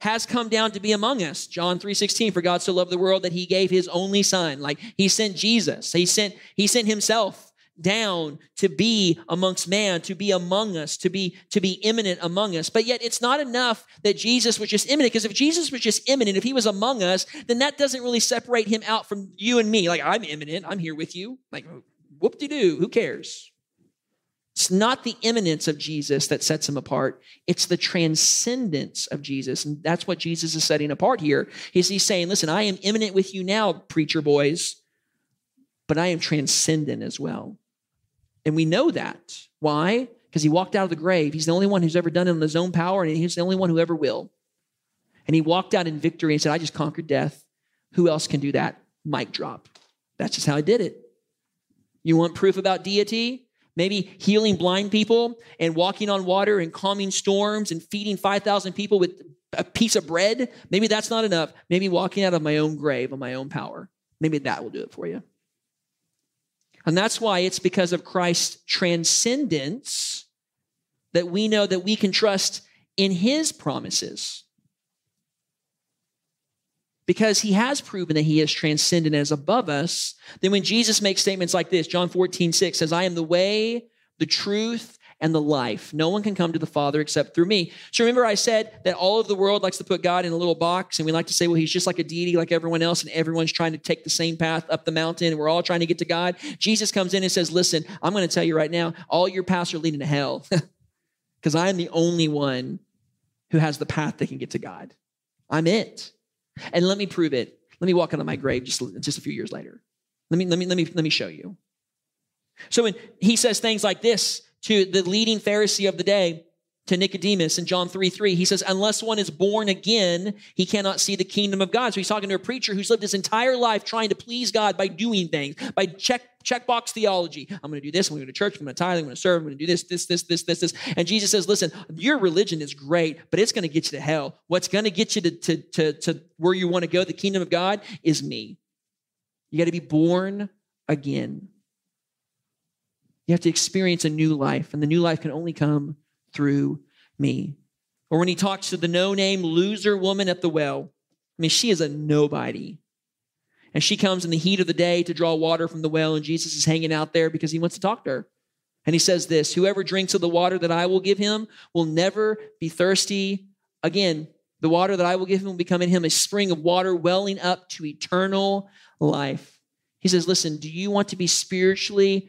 has come down to be among us. John three sixteen, for God so loved the world that he gave his only son. Like he sent Jesus. He sent, he sent himself down to be amongst man, to be among us, to be, to be imminent among us. But yet it's not enough that Jesus was just imminent, because if Jesus was just imminent, if he was among us, then that doesn't really separate him out from you and me. Like, I'm imminent. I'm here with you. Like, whoop-de-doo. Who cares? It's not the immanence of Jesus that sets him apart. It's the transcendence of Jesus. And that's what Jesus is setting apart here. He's, he's saying, listen, I am immanent with you now, preacher boys, but I am transcendent as well. And we know that. Why? Because he walked out of the grave. He's the only one who's ever done it on his own power, and he's the only one who ever will. And he walked out in victory and said, I just conquered death. Who else can do that? Mic drop. That's just how I did it. You want proof about deity? Maybe healing blind people and walking on water and calming storms and feeding five thousand people with a piece of bread. Maybe that's not enough. Maybe walking out of my own grave on my own power. Maybe that will do it for you. And that's why it's because of Christ's transcendence that we know that we can trust in his promises. Because he has proven that he is transcendent as above us, then when Jesus makes statements like this, John fourteen six says, I am the way, the truth, and the life. No one can come to the Father except through me. So remember I said that all of the world likes to put God in a little box, and we like to say, well, he's just like a deity like everyone else, and everyone's trying to take the same path up the mountain, and we're all trying to get to God. Jesus comes in and says, listen, I'm going to tell you right now, all your paths are leading to hell, because I am the only one who has the path that can get to God. I'm it. And let me prove it. Let me walk out of my grave just, just a few years later. Let me, let me, let me, let me show you. So when he says things like this to the leading Pharisee of the day, to Nicodemus in John three three, he says, unless one is born again, he cannot see the kingdom of God. So he's talking to a preacher who's lived his entire life trying to please God by doing things, by check checkbox theology. I'm going to do this. I'm going to church. I'm going to tithe. I'm going to serve. I'm going to do this, this, this, this, this, this. And Jesus says, listen, your religion is great, but it's going to get you to hell. What's going to get you to, to, to, to where you want to go, the kingdom of God, is me. You got to be born again. You have to experience a new life, and the new life can only come through me. Or when he talks to the no-name loser woman at the well, I mean, she is a nobody. And she comes in the heat of the day to draw water from the well, and Jesus is hanging out there because he wants to talk to her. And he says this, whoever drinks of the water that I will give him will never be thirsty again. The water that I will give him will become in him a spring of water welling up to eternal life. He says, listen, do you want to be spiritually,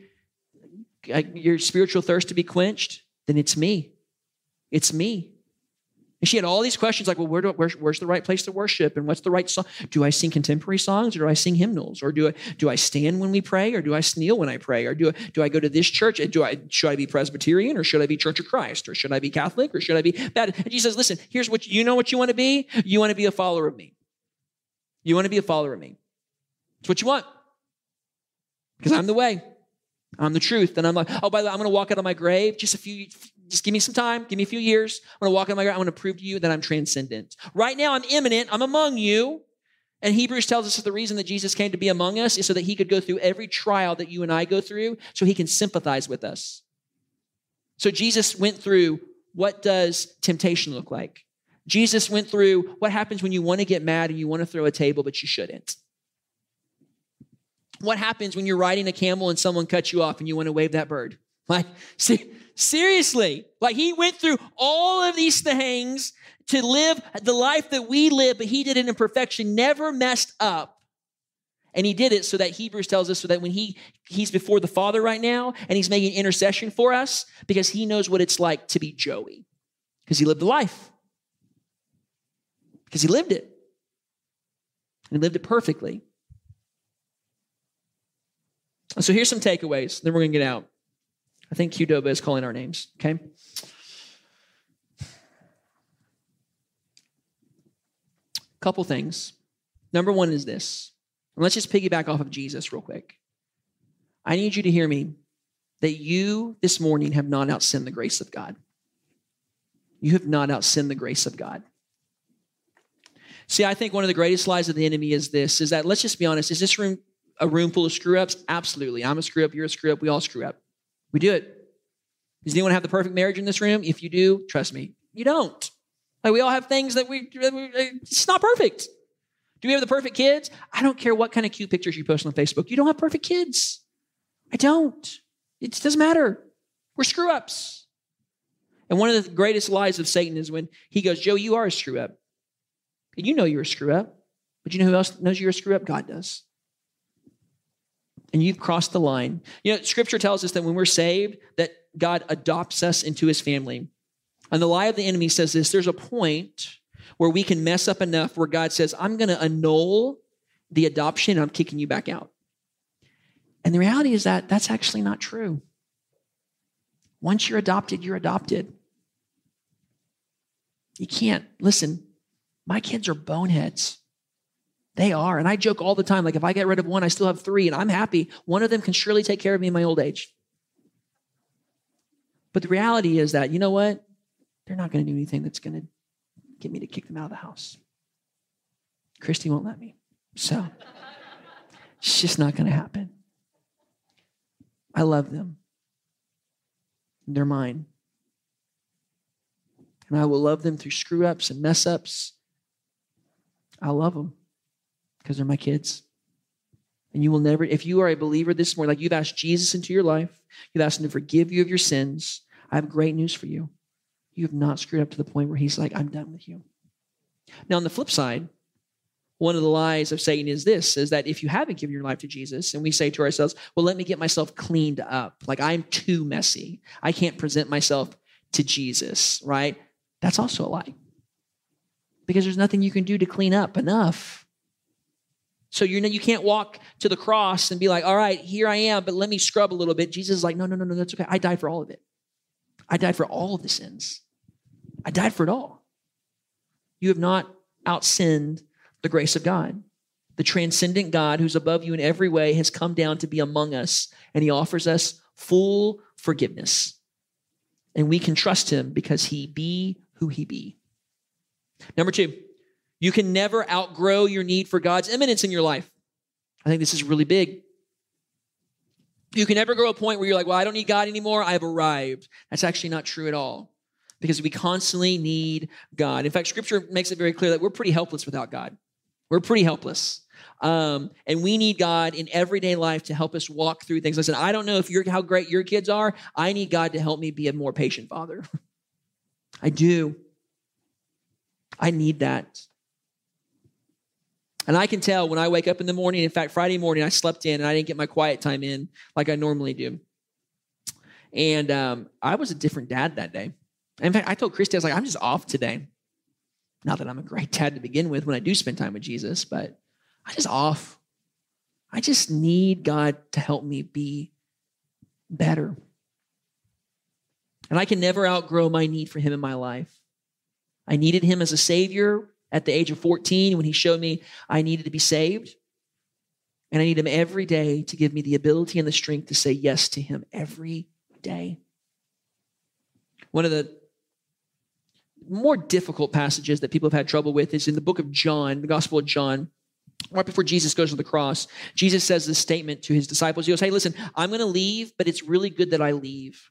your spiritual thirst to be quenched? Then it's me. It's me. And she had all these questions like, well, where do, where, where's the right place to worship? And what's the right song? Do I sing contemporary songs or do I sing hymnals? Or do I, do I stand when we pray or do I kneel when I pray? Or do I, do I go to this church? Do I, should I be Presbyterian or should I be Church of Christ? Or should I be Catholic or should I be that? And she says, listen, here's what you know what you want to be. You want to be a follower of me. You want to be a follower of me. It's what you want. Because I'm the way. I'm the truth. And I'm like, oh, by the way, I'm going to walk out of my grave. Just a few, just give me some time. Give me a few years. I'm going to walk out of my grave. I'm going to prove to you that I'm transcendent. Right now, I'm imminent. I'm among you. And Hebrews tells us that the reason that Jesus came to be among us is so that he could go through every trial that you and I go through so he can sympathize with us. So Jesus went through, what does temptation look like? Jesus went through, what happens when you want to get mad and you want to throw a table, but you shouldn't? What happens when you're riding a camel and someone cuts you off and you want to wave that bird? Like, see, seriously, like he went through all of these things to live the life that we live, but he did it in perfection, never messed up. And he did it so that Hebrews tells us so that when he he's before the Father right now and he's making intercession for us because he knows what it's like to be Joey because he lived the life, because he lived it and he lived it perfectly. So here's some takeaways. Then we're going to get out. I think Q Doba is calling our names, okay? Couple things. Number one is this. And let's just piggyback off of Jesus real quick. I need you to hear me that you this morning have not outsinned the grace of God. You have not outsinned the grace of God. See, I think one of the greatest lies of the enemy is this, is that, let's just be honest, is this room a room full of screw-ups? Absolutely. I'm a screw-up, you're a screw-up, we all screw up. We do it. Does anyone have the perfect marriage in this room? If you do, trust me, you don't. Like, we all have things that we, it's not perfect. Do we have the perfect kids? I don't care what kind of cute pictures you post on Facebook. You don't have perfect kids. I don't. It doesn't matter. We're screw-ups. And one of the greatest lies of Satan is when he goes, Joe, you are a screw-up. And you know you're a screw-up. But you know who else knows you're a screw-up? God does. And you've crossed the line. You know, Scripture tells us that when we're saved, that God adopts us into his family. And the lie of the enemy says this, there's a point where we can mess up enough where God says, I'm going to annul the adoption and I'm kicking you back out. And the reality is that that's actually not true. Once you're adopted, you're adopted. You can't. Listen, my kids are boneheads. They are. And I joke all the time, like if I get rid of one, I still have three and I'm happy. One of them can surely take care of me in my old age. But the reality is that, you know what? They're not going to do anything that's going to get me to kick them out of the house. Christy won't let me. So it's just not going to happen. I love them. They're mine. And I will love them through screw-ups and mess-ups. I love them. Because they're my kids. And you will never, if you are a believer this morning, like you've asked Jesus into your life, you've asked him to forgive you of your sins, I have great news for you. You have not screwed up to the point where he's like, I'm done with you. Now, on the flip side, one of the lies of Satan is this, is that if you haven't given your life to Jesus, and we say to ourselves, well, let me get myself cleaned up. Like, I'm too messy. I can't present myself to Jesus, right? That's also a lie. Because there's nothing you can do to clean up enough. So you're, you can't walk to the cross and be like, all right, here I am, but let me scrub a little bit. Jesus is like, no, no, no, no, that's okay. I died for all of it. I died for all of the sins. I died for it all. You have not outsinned the grace of God. The transcendent God who's above you in every way has come down to be among us, and he offers us full forgiveness. And we can trust him because he be who he be. Number two. You can never outgrow your need for God's imminence in your life. I think this is really big. You can never grow a point where you're like, well, I don't need God anymore. I've arrived. That's actually not true at all because we constantly need God. In fact, Scripture makes it very clear that we're pretty helpless without God. We're pretty helpless. Um, and we need God in everyday life to help us walk through things. Listen, I don't know if you're how great your kids are. I need God to help me be a more patient father. I do. I need that. And I can tell when I wake up in the morning, in fact, Friday morning, I slept in and I didn't get my quiet time in like I normally do. And um, I was a different dad that day. In fact, I told Christy, I was like, I'm just off today. Not that I'm a great dad to begin with when I do spend time with Jesus, but I just off. I just need God to help me be better. And I can never outgrow my need for him in my life. I needed him as a savior at the age of fourteen when he showed me I needed to be saved. And I need him every day to give me the ability and the strength to say yes to him every day. One of the more difficult passages that people have had trouble with is in the book of John, the Gospel of John, right before Jesus goes to the cross. Jesus says this statement to his disciples. He goes, hey, listen, I'm going to leave, but it's really good that I leave.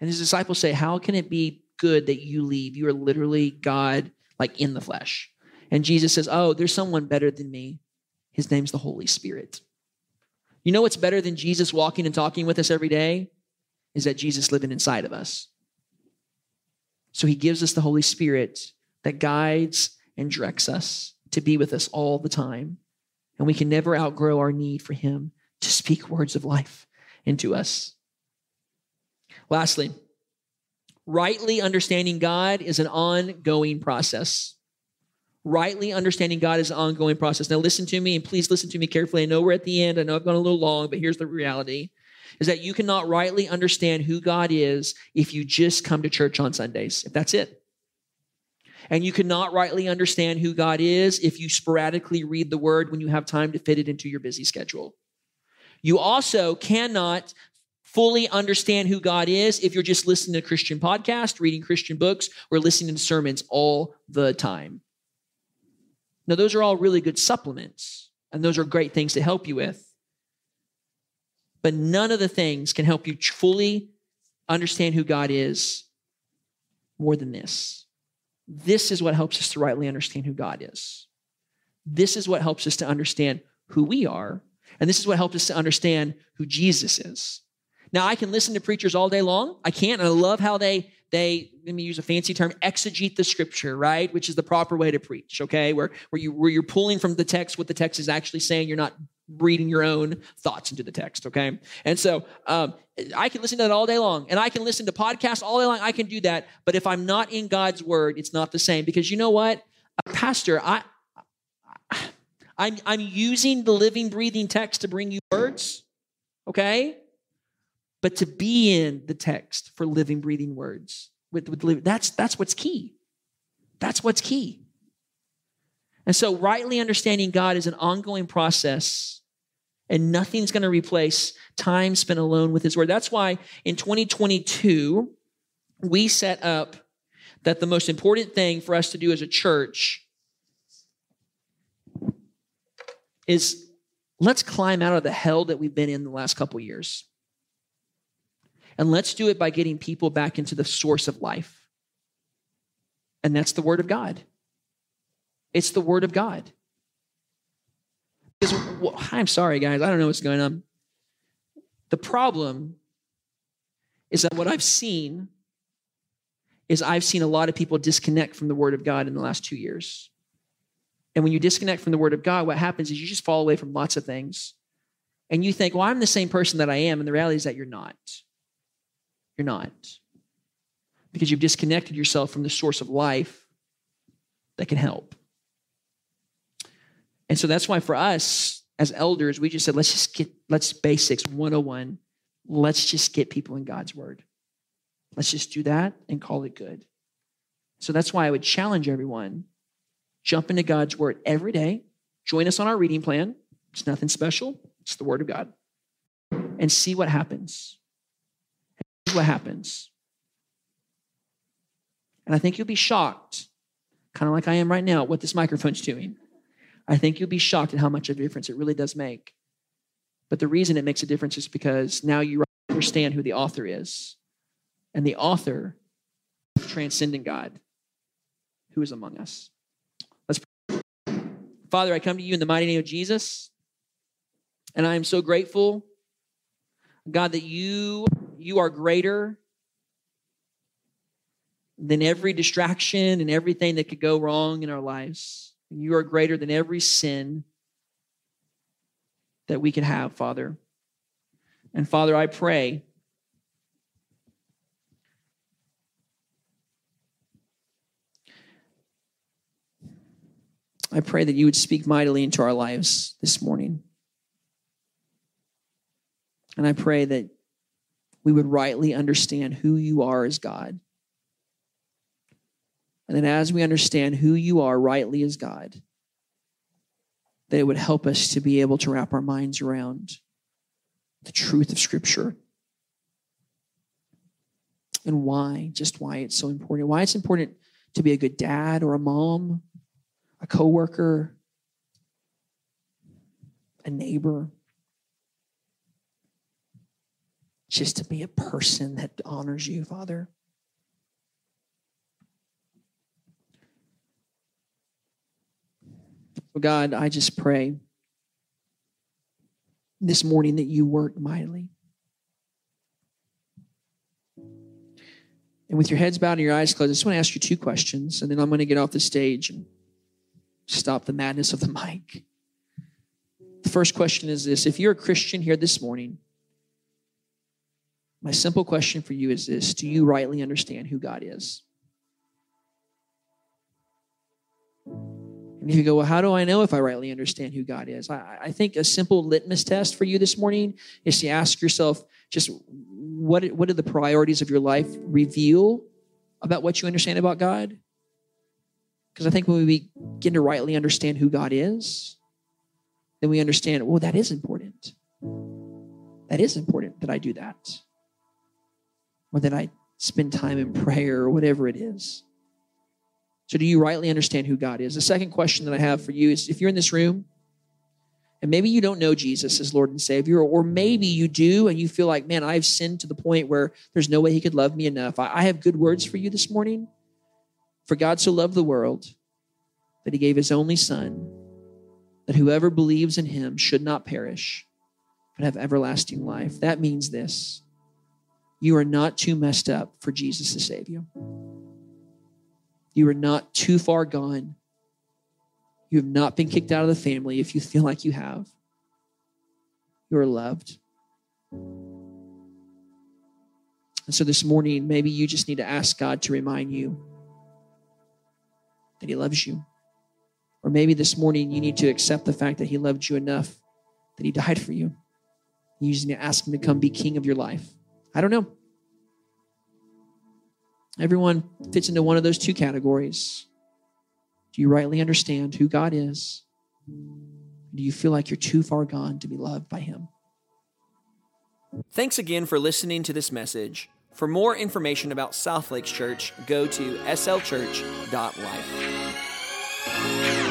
And his disciples say, how can it be good that you leave? You are literally God, like in the flesh. And Jesus says, oh, there's someone better than me. His name's the Holy Spirit. You know what's better than Jesus walking and talking with us every day? Is that Jesus living inside of us. So he gives us the Holy Spirit that guides and directs us to be with us all the time. And we can never outgrow our need for him to speak words of life into us. Lastly, rightly understanding God is an ongoing process. Rightly understanding God is an ongoing process. Now listen to me, and please listen to me carefully. I know we're at the end. I know I've gone a little long, but here's the reality, is that you cannot rightly understand who God is if you just come to church on Sundays, if that's it. And you cannot rightly understand who God is if you sporadically read the word when you have time to fit it into your busy schedule. You also cannot fully understand who God is if you're just listening to Christian podcasts, reading Christian books, or listening to sermons all the time. Now, those are all really good supplements, and those are great things to help you with. But none of the things can help you fully understand who God is more than this. This is what helps us to rightly understand who God is. This is what helps us to understand who we are, and this is what helps us to understand who Jesus is. Now, I can listen to preachers all day long. I can't. I love how they... They, let me use a fancy term, exegete the scripture, right? Which is the proper way to preach, okay? Where where, you, where you're pulling from the text what the text is actually saying. You're not reading your own thoughts into the text, okay? And so um, I can listen to that all day long, and I can listen to podcasts all day long. I can do that, but if I'm not in God's word, it's not the same. Because you know what? Uh, Pastor, I, I, I'm, I'm using the living, breathing text to bring you words, okay? But to be in the text for living, breathing words, with, with that's that's what's key. That's what's key. And so rightly understanding God is an ongoing process, and nothing's going to replace time spent alone with his word. That's why in twenty twenty-two, we set up that the most important thing for us to do as a church is let's climb out of the hell that we've been in the last couple years. And let's do it by getting people back into the source of life. And that's the word of God. It's the word of God. Because, well, I'm sorry, guys. I don't know what's going on. The problem is that what I've seen is I've seen a lot of people disconnect from the word of God in the last two years. And when you disconnect from the word of God, what happens is you just fall away from lots of things. And you think, well, I'm the same person that I am. And the reality is that you're not. You're not, because you've disconnected yourself from the source of life that can help. And so that's why for us as elders, we just said, let's just get, let's basics one oh one. Let's just get people in God's word. Let's just do that and call it good. So that's why I would challenge everyone, jump into God's word every day. Join us on our reading plan. It's nothing special. It's the word of God, and see what happens. What happens. And I think you'll be shocked, kind of like I am right now, what this microphone's doing. I think you'll be shocked at how much of a difference it really does make. But the reason it makes a difference is because now you understand who the author is, and the author is transcendent God who is among us. Let's pray. Father, I come to you in the mighty name of Jesus, and I am so grateful, God, that you You are greater than every distraction and everything that could go wrong in our lives. You are greater than every sin that we could have, Father. And Father, I pray I pray that you would speak mightily into our lives this morning. And I pray that we would rightly understand who you are as God. And then as we understand who you are rightly as God, that it would help us to be able to wrap our minds around the truth of Scripture and why, just why it's so important, why it's important to be a good dad or a mom, a coworker, a neighbor, just to be a person that honors you, Father. Oh God, I just pray this morning that you work mightily. And with your heads bowed and your eyes closed, I just want to ask you two questions, and then I'm going to get off the stage and stop the madness of the mic. The first question is this. If you're a Christian here this morning, my simple question for you is this. Do you rightly understand who God is? And if you go, well, how do I know if I rightly understand who God is? I, I think a simple litmus test for you this morning is to ask yourself just what, what do the priorities of your life reveal about what you understand about God? Because I think when we begin to rightly understand who God is, then we understand, well, that is important. That is important that I do that. Or that I spend time in prayer or whatever it is. So do you rightly understand who God is? The second question that I have for you is if you're in this room and maybe you don't know Jesus as Lord and Savior, or maybe you do and you feel like, man, I've sinned to the point where there's no way he could love me enough. I have good words for you this morning. For God so loved the world that he gave his only son, that whoever believes in him should not perish, but have everlasting life. That means this. You are not too messed up for Jesus to save you. You are not too far gone. You have not been kicked out of the family if you feel like you have. You are loved. And so this morning, maybe you just need to ask God to remind you that he loves you. Or maybe this morning you need to accept the fact that he loved you enough that he died for you. You just need to ask him to come be king of your life. I don't know. Everyone fits into one of those two categories. Do you rightly understand who God is? Do you feel like you're too far gone to be loved by him? Thanks again for listening to this message. For more information about South Lakes Church, go to S L church dot life.